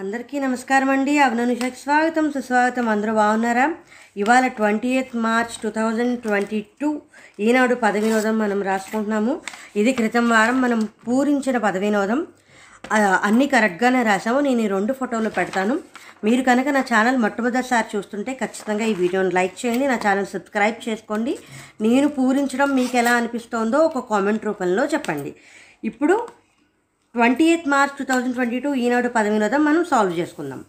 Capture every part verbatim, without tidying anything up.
అందరికీ నమస్కారం అండి. అవననుషకు స్వాగతం, సుస్వాగతం. అందరూ బాగున్నారా? ఇవాళ twenty eighth March two thousand twenty two Eenadu పదవినోదం మనం రాసుకుంటున్నాము. ఇది క్రితం వారం మనం పూరించిన పదవినోదం. అన్నీ కరెక్ట్గానే రాసాము. నేను ఈ రెండు ఫోటోలు పెడతాను. మీరు కనుక నా ఛానల్ మొట్టమొదటిసారి చూస్తుంటే ఖచ్చితంగా ఈ వీడియోని లైక్ చేయండి, నా ఛానల్ సబ్స్క్రైబ్ చేసుకోండి. నేను పూరించడం మీకు ఎలా అనిపిస్తోందో ఒక కామెంట్ రూపంలో చెప్పండి. ఇప్పుడు twenty eighth March two thousand twenty two Eenadu పదవినోదం మనం సాల్వ్ చేసుకుందాం.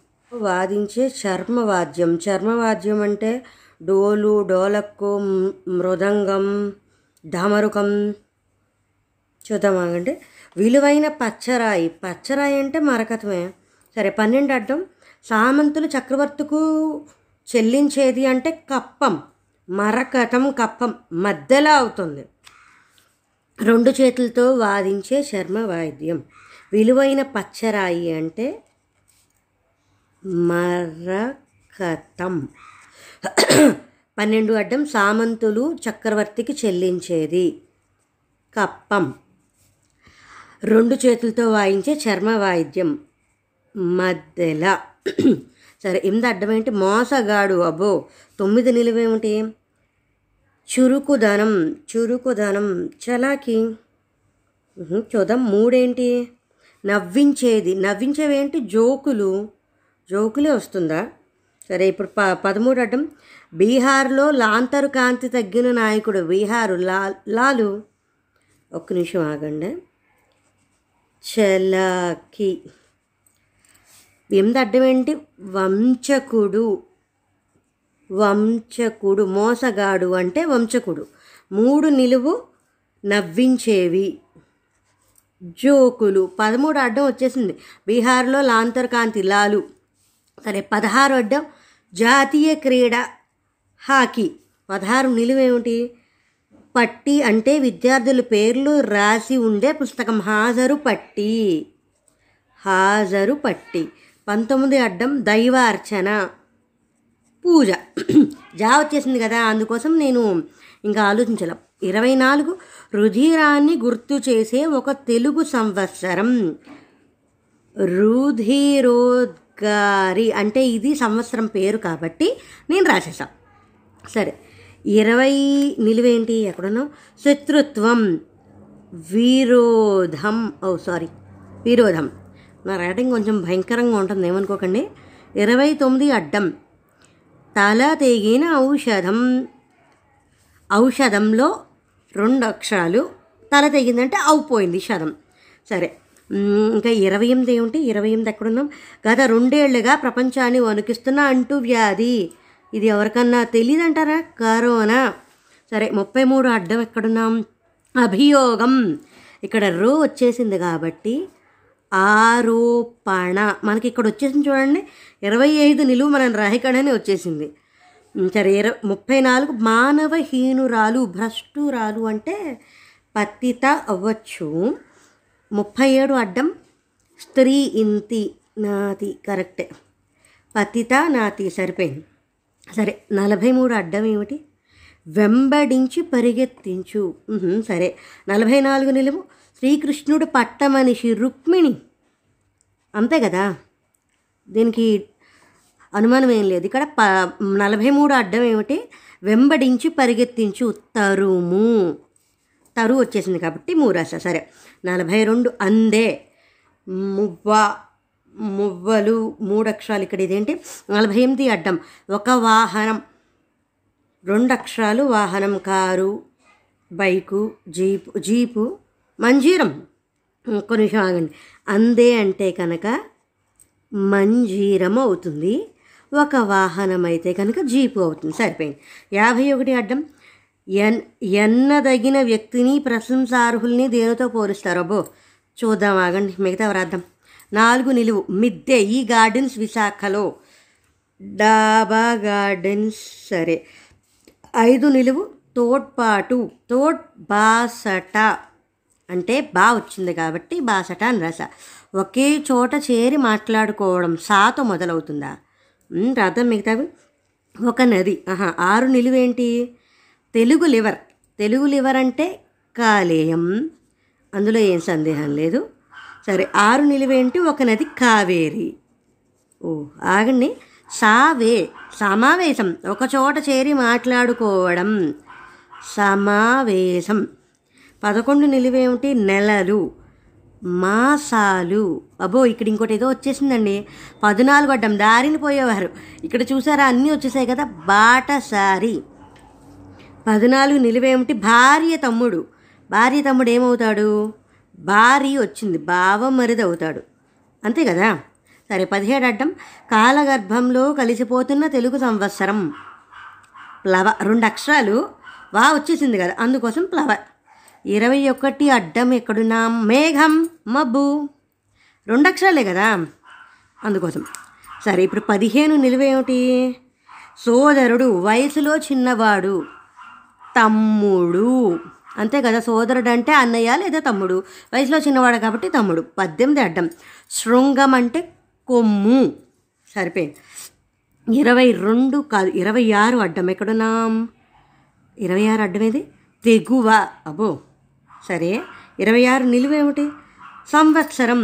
వాదించే చర్మవాద్యం. చర్మవాద్యం అంటే డోలు, డోలక్కు, మృదంగం, ధామరుకం. చూద్దామా? అంటే విలువైన పచ్చరాయి. పచ్చరాయి అంటే మరకతమే. సరే, పన్నెండు అడ్డం. సామంతులు చక్రవర్తికు చెల్లించేది అంటే కప్పం. మరకతం, కప్పం మధ్యలో అవుతుంది. రెండు చేతులతో వాదించే చర్మ వాయిద్యం. విలువైన పచ్చరాయి అంటే మరకతం. పన్నెండు అడ్డం. సామంతులు చక్రవర్తికి చెల్లించేది కప్పం. రెండు చేతులతో వాయించే చర్మ వాయిద్యం మద్దెల. సరే, ఎనిమిది అడ్డం ఏంటి? మోసగాడు. అబ్బో. తొమ్మిది నిలువేమిటి? చురుకుదనం. చురుకుదనం చలాకి. చూద్దాం. మూడేంటి? నవ్వించేది. నవ్వించేవేంటి? జోకులు. జోకులే వస్తుందా? సరే, ఇప్పుడు ప పదమూడు అడ్డం. బీహార్లో లాంతరు కాంతి తగ్గిన నాయకుడు. బీహారు లా లాలు. ఒక్క నిమిషం ఆగండి. చలాకి. ఎనిమిది అడ్డం ఏంటి? వంచకుడు. వంచకుడు. మోసగాడు అంటే వంచకుడు. మూడు నిలువు. నవ్వించేవి. జోకులు. పదమూడు అడ్డం వచ్చేసింది. బీహార్లో లాంతర్ కాంతి లాలు. సరే, పదహారు అడ్డం. జాతీయ క్రీడ హాకీ. పదహారు నిలువేమిటి? పట్టి అంటే విద్యార్థుల పేర్లు రాసి ఉండే పుస్తకం. హాజరు పట్టి. హాజరు పట్టి. పంతొమ్మిది అడ్డం. దైవార్చన, పూజ. జా వచ్చేసింది కదా, అందుకోసం నేను ఇంకా ఆలోచించాల. ఇరవై నాలుగు. రుధిరాన్ని గుర్తు చేసే ఒక తెలుగు సంవత్సరం. రుధిరోద్గారి అంటే ఇది సంవత్సరం పేరు కాబట్టి నేను రాసేసా. సరే, ఇరవై నిలువేంటి? ఎక్కడన్నా శత్రుత్వం, విరోధం. ఓ సారీ, విరోధం. నా రైటింగ్ కొంచెం భయంకరంగా ఉంటుంది, ఏమనుకోకండి. ఇరవై తొమ్మిది అడ్డం. తల తెగిన ఔషధం. ఔషధంలో రెండు అక్షరాలు. తల తెగిందంటే అవుపోయింది షధం. సరే, ఇంకా ఇరవై ఎనిమిది ఏమిటి? ఇరవై ఎనిమిది ఎక్కడున్నాం? గత రెండేళ్లుగా ప్రపంచాన్ని వణికిస్తున్న అంటూ వ్యాధి. ఇది ఎవరికన్నా తెలియదంటారా? కరోనా. సరే, ముప్పై మూడు అడ్డం. ఎక్కడున్నాం? అభియోగం. ఇక్కడ రో వచ్చేసింది కాబట్టి ఆరోపణ. మనకి ఇక్కడ వచ్చేసింది చూడండి. ఇరవై ఐదు నిలువు మనం రాహికడనే వచ్చేసింది. సరే, ఇరవై ముప్పై నాలుగు. మానవహీనురాలు, భ్రష్టురాలు అంటే పతిత అవ్వచ్చు. ముప్పై ఏడు అడ్డం. స్త్రీ ఇంతి నాతి. కరెక్టే, పతిత నాతి సరిపోయింది. సరే, నలభై మూడు అడ్డం ఏమిటి? వెంబడించి పరిగెత్తించు. సరే, నలభై నాలుగు నిలువు. శ్రీకృష్ణుడు పట్ట మనిషి రుక్మిణి. అంతే కదా, దీనికి అనుమానం ఏం లేదు. ఇక్కడ ప నలభై మూడు అడ్డం ఏమిటి? వెంబడించి పరిగెత్తించు. తరుము. తరు వచ్చేసింది కాబట్టి మూరాస. సరే, నలభై రెండు. అందే. మువ్వ, మువ్వలు. మూడు అక్షరాలు. ఇక్కడ ఇదేంటి? నలభై ఎనిమిది అడ్డం. ఒక వాహనం. రెండు అక్షరాలు. వాహనం కారు, బైకు, జీపు. జీపు మంజీరం. ఒక్క నిమిషం ఆగండి. అందే అంటే కనుక మంజీరం అవుతుంది. ఒక వాహనం అయితే కనుక జీపు అవుతుంది. సరిపోయింది. యాభై ఒకటి అడ్డం. ఎన్ ఎన్నదగిన వ్యక్తిని, ప్రశంసార్హుల్ని దేనితో పోలిస్తారు? అబ్బో, చూద్దాం. ఆగండి, మిగతా రాద్దాం. నాలుగు నిలువు. మిద్దె. ఈ గార్డెన్స్ విశాఖలో. డాబా గార్డెన్స్. సరే, ఐదు నిలువు. తోడ్పాటు. తోడ్బాసట అంటే బా వచ్చింది కాబట్టి బాసట అని రాస. ఒకే చోట చేరి మాట్లాడుకోవడం. సాతో మొదలవుతుందా? రాద్దాం మిగతావి. ఒక నది. ఆహా. ఆరు నిలువేంటి? తెలుగు లివర్. తెలుగు లివర్ అంటే కాలేయం, అందులో ఏం సందేహం లేదు. సరే, ఆరు నిలువేంటి? ఒక నది కావేరి. ఓ ఆగండి. సావే సమావేశం, ఒకచోట చేరి మాట్లాడుకోవడం సమావేశం. పదకొండు నిలువేమిటి? నెలలు, మాసాలు. అబ్బో ఇక్కడ ఇంకోటి ఏదో వచ్చేసిందండి. పద్నాలుగు అడ్డం, దారిని పోయేవారు. ఇక్కడ చూసారా అన్నీ వచ్చేసాయి కదా. బాటసారి. పద్నాలుగు నిలువేమిటి? భార్య తమ్ముడు. భార్య తమ్ముడు ఏమవుతాడు? భార్య వచ్చింది, బావ మరిది అవుతాడు, అంతే కదా. సరే, పదిహేడు అడ్డం, కాలగర్భంలో కలిసిపోతున్న తెలుగు సంవత్సరం. ప్లవ, రెండు అక్షరాలు వా వచ్చేసింది కదా, అందుకోసం ప్లవ. ఇరవై ఒకటి అడ్డం ఎక్కడున్నాం? మేఘం, మబ్బు, రెండు అక్షరాలే కదా, అందుకోసం. సరే, ఇప్పుడు పదిహేను నిలువేమిటి? సోదరుడు, వయసులో చిన్నవాడు, తమ్ముడు, అంతే కదా. సోదరుడు అంటే అన్నయ్య లేదా తమ్ముడు, వయసులో చిన్నవాడు కాబట్టి తమ్ముడు. పద్దెనిమిది అడ్డం, శృంగం అంటే కొమ్ము, సరిపోయింది. ఇరవై రెండు కాదు, ఇరవై ఆరు అడ్డం ఎక్కడున్నాం? ఇరవై ఆరు అడ్డం ఏది? తెగువ. అబ్బో సరే, ఇరవై ఆరు నిలువేమిటి? సంవత్సరం,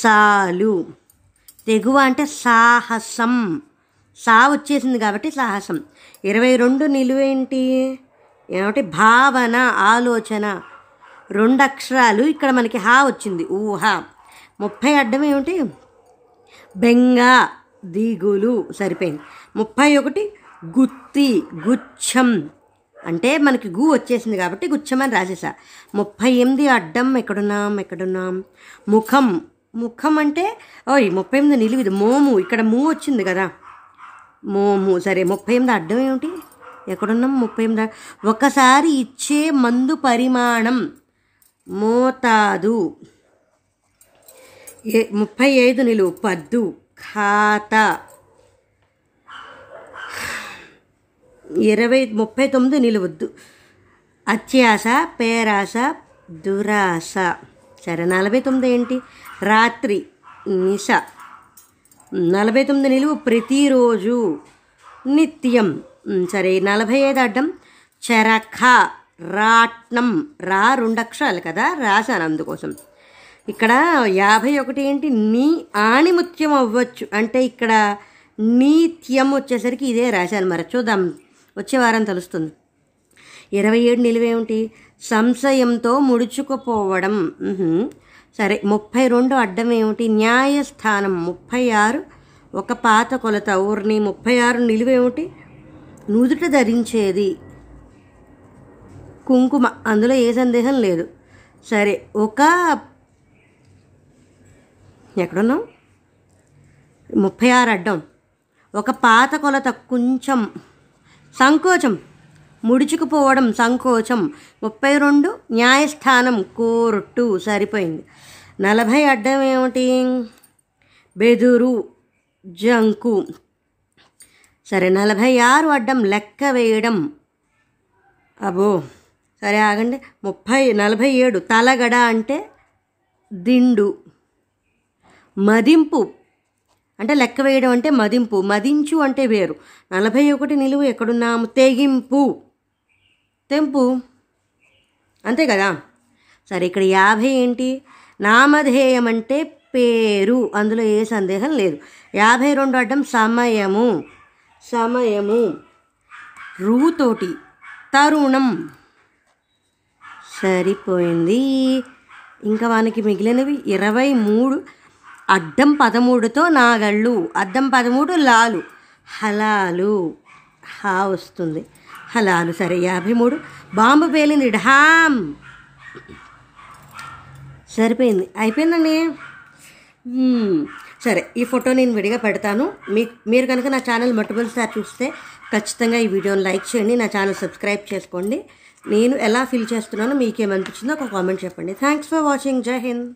సాలు. తెగువ అంటే సాహసం, సా వచ్చేసింది కాబట్టి సాహసం. ఇరవై రెండు నిలువేంటి? ఏమంటే భావన, ఆలోచన, రెండు అక్షరాలు. ఇక్కడ మనకి హా వచ్చింది, ఊహ. ముప్పై అడ్డం ఏమిటి? బెంగ, దిగులు, సరిపోయింది. ముప్పై ఒకటి గుత్తి, గుచ్చం అంటే మనకి గు వచ్చేసింది కాబట్టి గుచ్చం అని రాసేసా. ముప్పై ఎనిమిది అడ్డం ఎక్కడున్నాం? ఎక్కడున్నాం? ముఖం. ముఖం అంటే ఓయ్ ముప్పై ఎనిమిది నిలువిది, మోము. ఇక్కడ మూ వచ్చింది కదా, మోము. సరే, ముప్పై ఎనిమిది అడ్డం ఏమిటి? ఎక్కడున్నాం? ముప్పై ఎనిమిది. ఒకసారి ఇచ్చే మందు పరిమాణం మోతాదు. ఏ ముప్పై ఐదు నిలువు పద్దు, ఖాతా. ఇరవై ముప్పై తొమ్మిది నిలువద్దు అత్యాస, పేరాస, దురాస. సరే, నలభై తొమ్మిది ఏంటి? రాత్రి, నిశ. నలభై తొమ్మిది నిలువు ప్రతిరోజు, నిత్యం. సరే, నలభై ఐదు అడ్డం, చరఖ, రాట్నం. రా రెండు అక్షరాలు కదా, రాశాను అందుకోసం. ఇక్కడ యాభై ఒకటి ఏంటి? నీ ఆణిముత్యం అవ్వచ్చు, అంటే ఇక్కడ నీత్యం వచ్చేసరికి ఇదే రాశాను. మరి చూద్దాం, వచ్చే వారం తెలుస్తుంది. ఇరవై ఏడు నిలువేమిటి? సంశయంతో ముడుచుకుపోవడం. సరే, ముప్పై రెండు అడ్డం ఏమిటి? న్యాయస్థానం. ముప్పై ఆరు ఒక పాత కొలత, ఊర్ని. ముప్పై ఆరు నిలువేమిటి? నుదుట ధరించేది కుంకుమ, అందులో ఏ సందేహం లేదు. సరే, ఒక ఎక్కడున్నాం? ముప్పై ఆరు అడ్డం, ఒక పాత కొలత, కొంచెం. సంకోచం, ముడుచుకుపోవడం, సంకోచం. ముప్పై రెండు న్యాయస్థానం, కోర్టు, సరిపోయింది. నలభై అడ్డం ఏమిటి? బెదురు, జంకు. సరే, నలభై ఆరు అడ్డం, లెక్క వేయడం. అబ్బో సరే, ఆగండి. ముప్పై నలభై ఏడు తలగడ అంటే దిండు, మదింపు అంటే లెక్క వేయడం అంటే మదింపు, మదించు అంటే వేరు. నలభై ఒకటి నిలువు ఎక్కడున్నాము? తెగింపు, తెంపు, అంతే కదా. సరే, ఇక్కడ యాభై ఏంటి? నామధేయం అంటే పేరు, అందులో ఏ సందేహం లేదు. యాభై రెండు అడ్డం, సమయము, సమయము. రూతోటి తరుణం, సరిపోయింది. ఇంకా మనకి మిగిలినవి ఇరవై మూడు అడ్డం పదమూడుతో నాగళ్ళు, అడ్డం పదమూడు లాలు, హలాలు, హా వస్తుంది, హలాలు. సరే, యాభై మూడు బాంబు పేలింది, ఢాం, సరిపోయింది, అయిపోయిందండి. సరే, ఈ ఫోటో నేను విడిగా పెడతాను. మీ మీరు కనుక నా ఛానల్ మొట్టమొదటిసారి చూస్తే ఖచ్చితంగా ఈ వీడియోని లైక్ చేయండి, నా ఛానల్ సబ్స్క్రైబ్ చేసుకోండి. నేను ఎలా ఫీల్ చేస్తున్నానో మీకేమనిపించిందో ఒక కామెంట్ చెప్పండి. Thanks for watching. జై హింద్.